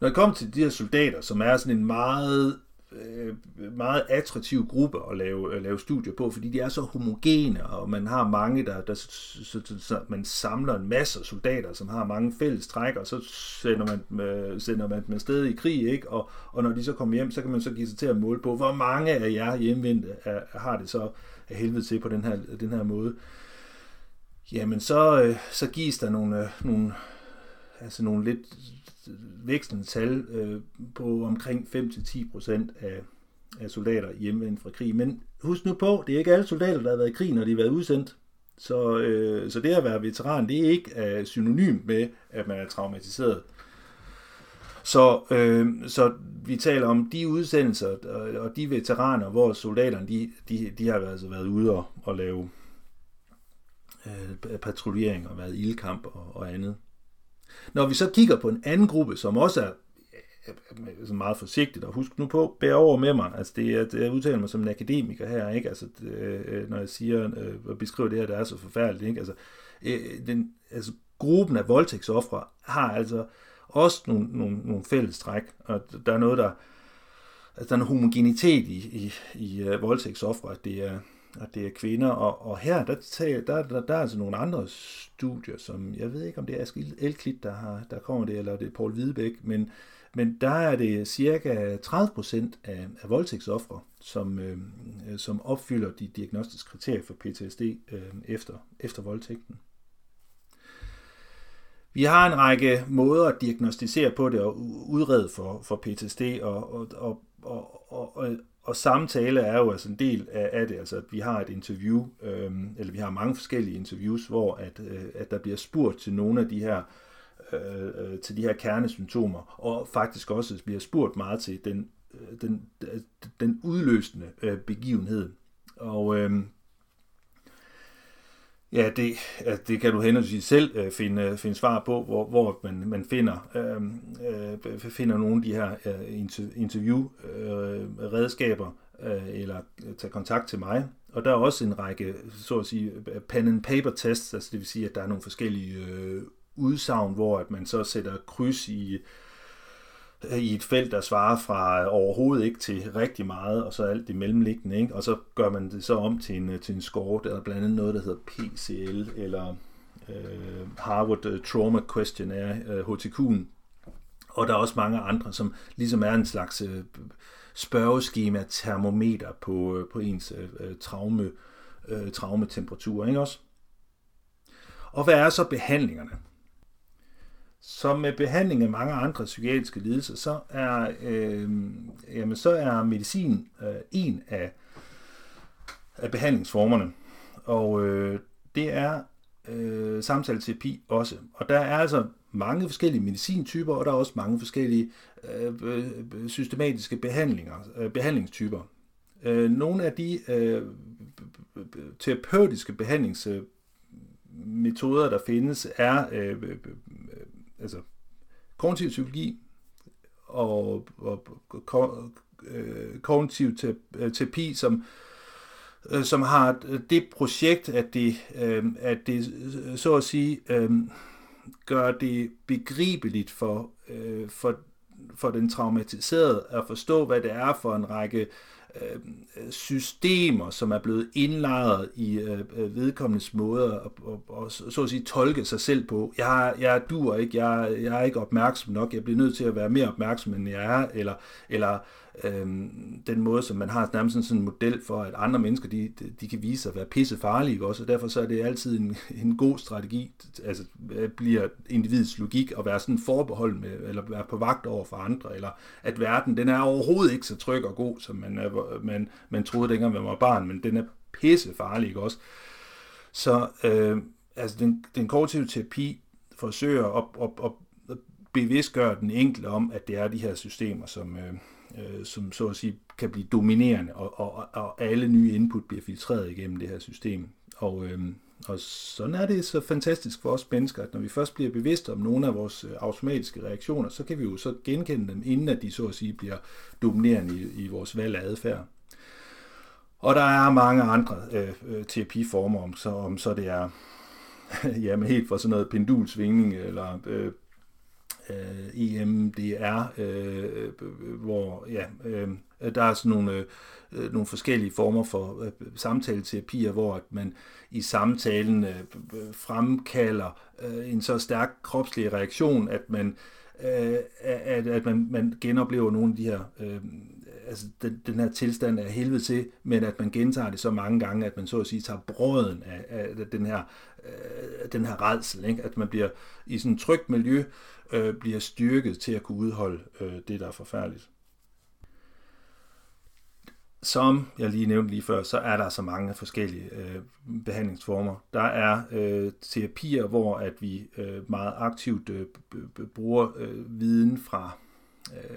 Når jeg kom til de her soldater, som er sådan en meget, meget attraktiv gruppe at lave, at lave studier på, fordi de er så homogene, og man har mange, der, der så, så, så, man samler en masse soldater, som har mange fælles træk, og så sender man, sender man dem afsted i krig, ikke? Og, og når de så kommer hjem, så kan man så give sig til at måle på, hvor mange af jer hjemvendte har det så af helvede til på den her, den her måde. Jamen så, så gives der nogle, nogle, altså nogle lidt vækstende tal øh, på omkring fem til ti procent af, af soldater hjemvendt fra krig. Men husk nu på, det er ikke alle soldater, der har været i krig, når de har været udsendt. Så, øh, så det at være veteran, det er ikke øh, synonym med, at man er traumatiseret. Så, øh, så vi taler om de udsendelser og de veteraner, hvor soldaterne de, de, de har altså været ude og, og lave øh, patruljering og været ildkamp og, og andet. Når vi så kigger på en anden gruppe, som også er meget forsigtigt, og husk nu på, bær over med mig, altså det er, jeg udtaler mig som en akademiker her, ikke? Altså, det, når jeg siger og beskriver det her, der er så forfærdeligt, ikke? Altså, den, altså gruppen af voldtægtsofre har altså også nogle, nogle, nogle fælles træk, og der er noget, der, altså, der er en homogenitet i, i, i voldtægtsofre, at det er og det er kvinder, og, og her, der, der, der, der er altså nogle andre studier, som, jeg ved ikke, om det er Askild Elklit, der, har, der kommer det, eller det er Poul Hvidebæk, men, men der er det cirka tredive procent af, af voldtægtsoffre, som, øh, som opfylder de diagnostiske kriterier for P T S D øh, efter, efter voldtægten. Vi har en række måder at diagnostisere på det, og udrede for, for P T S D, og, og, og, og, og Og samtale er jo altså en del af det, altså at vi har et interview, øh, eller vi har mange forskellige interviews, hvor at, øh, at der bliver spurgt til nogle af de her, øh, til de her kernesymptomer, og faktisk også bliver spurgt meget til den, den, den udløsende øh, begivenhed. Og øh, ja, det, det kan du henholdsvis selv øh, finde, finde svar på, hvor, hvor man, man finder, øh, øh, finder nogle af de her øh, interviewredskaber, øh, øh, eller tager kontakt til mig. Og der er også en række, så at sige, pen and paper tests, altså det vil sige, at der er nogle forskellige øh, udsagn, hvor at man så sætter kryds i, i et felt, der svarer fra overhovedet ikke til rigtig meget, og så alt det mellemliggende, ikke? Og så gør man det så om til en, til en score, der er blandt andet noget, der hedder P C L, eller øh, Harvard Trauma Questionnaire, øh, H T Q'en, og der er også mange andre, som ligesom er en slags øh, spørgeskema, termometer på, øh, på ens øh, traume, øh, traumetemperatur, ikke også? Og hvad er så behandlingerne? Som med behandling af mange andre psykiatriske lidelser, så er, øh, jamen, så er medicin øh, en af, af behandlingsformerne, og øh, det er øh, samtaleterapi også. Og der er altså mange forskellige medicintyper, og der er også mange forskellige øh, systematiske behandlinger, øh, behandlingstyper. Øh, nogle af de øh, terapeutiske behandlingsmetoder, der findes, er øh, altså kognitiv psykologi og, og, og ko, øh, kognitiv terapi, som, øh, som har det projekt, at det, øh, at det så at sige, øh, gør det begribeligt for, øh, for, for den traumatiserede at forstå, hvad det er for en række øh, systemer, som er blevet indlejret i øh, vedkommendes måder og, og, og så at sige tolke sig selv på. Jeg, jeg dur ikke, jeg, jeg er ikke opmærksom nok, jeg bliver nødt til at være mere opmærksom, end jeg er, eller, eller øh, den måde, som man har nærmest sådan en model for, at andre mennesker, de, de kan vise sig at være pissefarlige også, og derfor så er det altid en, en god strategi, altså bliver individets logik at være sådan forbeholden med, eller være på vagt over for andre, eller at verden, den er overhovedet ikke så tryg og god, som man er Man, man troede dengang, man var barn, men den er pissefarlig, ikke også? Så øh, altså den, den kognitive terapi forsøger at, at, at bevidstgøre den enkelte om, at det er de her systemer, som, øh, som så at sige kan blive dominerende, og, og, og alle nye input bliver filtreret igennem det her system. Og, øh, og sådan er det så fantastisk for os mennesker, at når vi først bliver bevidste om nogle af vores automatiske reaktioner, så kan vi jo så genkende dem, inden at de så at sige bliver dominerende i, i vores valg af adfærd. Og der er mange andre øh, terapiformer, om så, om så det er jamen helt fra sådan noget pendulsvingning eller øh, øh, E M D R, øh, hvor ja, øh, der er sådan nogle, øh, nogle forskellige former for øh, samtaleterapier, hvor at man i samtalen øh, fremkalder øh, en så stærk kropslig reaktion, at man øh, at, at man, man genoplever nogle af de her øh, altså den, den her tilstand er helvede til, men at man gentager det så mange gange, at man så at sige tager brøden af, af den her øh, den her rædsel, ikke? At man bliver i sådan et trygt miljø, øh, bliver styrket til at kunne udholde øh, det, der er forfærdeligt. Som jeg lige nævnte lige før, så er der så mange forskellige øh, behandlingsformer. Der er øh, terapier, hvor at vi øh, meget aktivt øh, bruger øh, viden fra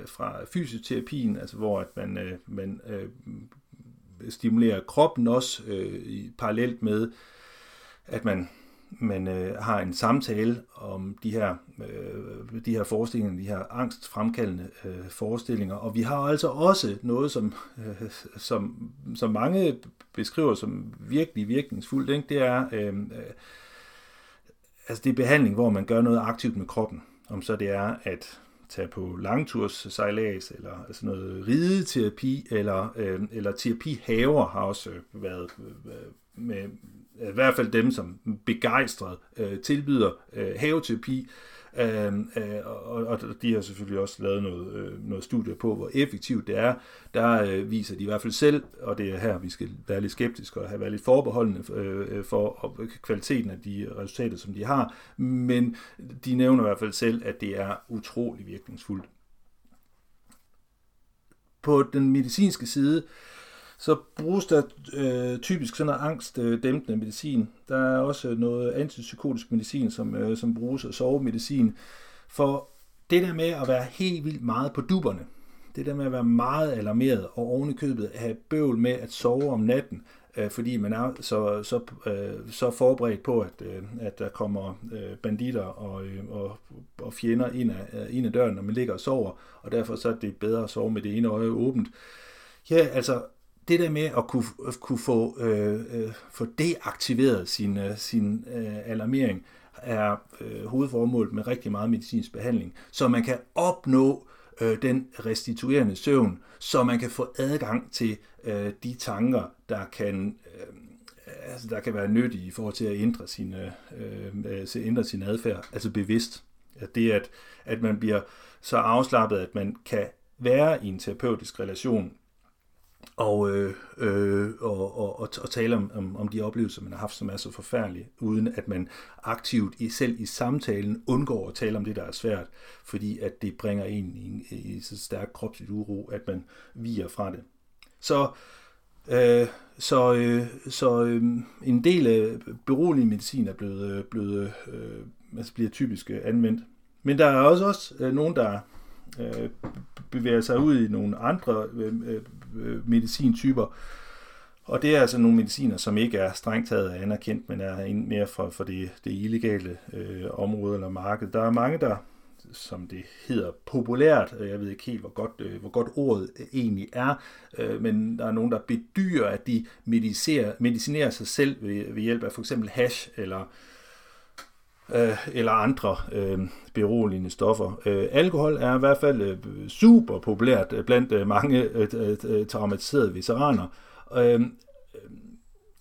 fra fysioterapien, altså hvor at man, øh, man øh, stimulerer kroppen også øh, i, parallelt med, at man, man øh, har en samtale om de her, øh, de her forestillinger, de her angstfremkaldende øh, forestillinger. Og vi har altså også noget, som, øh, som, som mange beskriver som virkelig virkningsfuldt. Ikke? Det er, øh, øh, altså det er behandling, hvor man gør noget aktivt med kroppen. Om så det er, at tage på langturssejlads, eller sådan noget rideterapi, eller, øh, eller terapihaver har også været øh, med, i hvert fald dem, som begejstret øh, tilbyder øh, haveterapi, øh, øh, og, og de har selvfølgelig også lavet noget, øh, noget studie på, hvor effektivt det er. Der øh, viser de i hvert fald selv, og det er her, vi skal være lidt skeptiske, og have været lidt forbeholdende øh, for kvaliteten af de resultater, som de har, men de nævner i hvert fald selv, at det er utrolig virkningsfuldt. På den medicinske side, så bruges der øh, typisk sådan noget angstdæmpende medicin. Der er også noget antipsykotisk medicin, som, øh, som bruges, og sovemedicin. For det der med at være helt vildt meget på dupperne, det der med at være meget alarmeret og oven i købet have bøvl med at sove om natten, øh, fordi man er så, så, øh, så forberedt på, at, øh, at der kommer øh, banditter og, øh, og, og fjender ind ad, ind ad døren, når man ligger og sover, og derfor så er det bedre at sove med det ene øje åbent. Ja, altså det der med at kunne, kunne få, øh, øh, få deaktiveret sin, øh, sin øh, alarmering er øh, hovedformålet med rigtig meget medicinsk behandling, så man kan opnå øh, den restituerende søvn, så man kan få adgang til øh, de tanker, der kan, øh, altså, der kan være nyttige i forhold til at ændre sin, øh, øh, ændre sin adfærd, altså bevidst. Det at, at man bliver så afslappet, at man kan være i en terapeutisk relation, Og, øh, øh, og, og, og tale om, om, om de oplevelser, man har haft, som er så forfærdelige, uden at man aktivt i, selv i samtalen undgår at tale om det, der er svært, fordi at det bringer en i, i så stærk kropsligt uro, at man viger fra det. Så, øh, så, øh, så øh, en del af beroligende medicin er blevet, blevet, øh, altså bliver typisk anvendt. Men der er også, også øh, nogen, der øh, bevæger sig ud i nogle andre øh, øh, medicintyper, og det er altså nogle mediciner, som ikke er strengt taget anerkendt, men er mere for, for det, det illegale øh, område eller marked. Der er mange, der, som det hedder populært, jeg ved ikke helt, hvor godt, øh, hvor godt ordet egentlig er, øh, men der er nogen, der bedyrer, at de medicerer, medicinerer sig selv ved, ved hjælp af for eksempel hash eller eller andre øh, beroligende stoffer. Øh, alkohol er i hvert fald øh, super populært blandt øh, mange øh, traumatiserede veteraner. Øh, øh,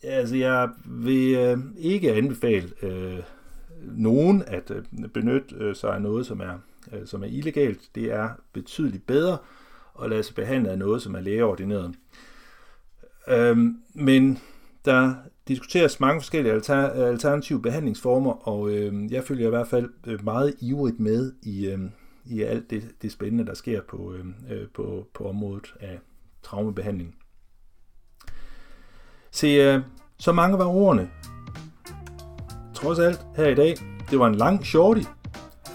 altså, jeg vil øh, ikke anbefale øh, nogen at øh, benytte øh, sig af noget, som er, øh, som er illegalt. Det er betydeligt bedre at lade sig behandle af noget, som er lægeordineret. Øh, men der diskuteres mange forskellige alter, alternative behandlingsformer, og øh, jeg følger i hvert fald meget ivrigt med i, øh, i alt det, det spændende, der sker på, øh, på, på området af traumebehandling. Se, øh, så mange var ordene. Trods alt her i dag, det var en lang shorty.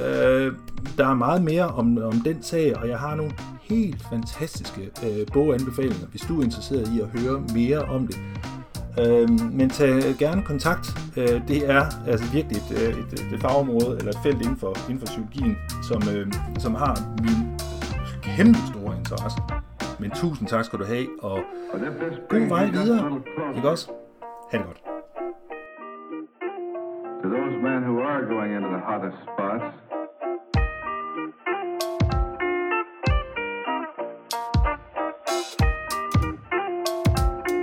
Øh, der er meget mere om, om den sag, og jeg har nogle helt fantastiske øh, boganbefalinger, hvis du er interesseret i at høre mere om det. Men tag gerne kontakt. Det er altså virkelig et, et, et fagområde eller et felt inden for, inden for psykologien, som, som har min kæmpe store interesse. Men tusind tak skal du have, og god vej videre. Ikke også? Ha' det godt. To those men who are going into the hottest spots,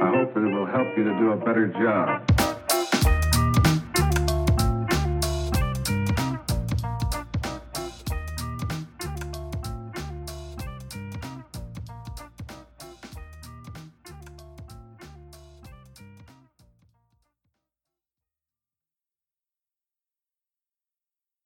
I hope that it will help you to do a better job.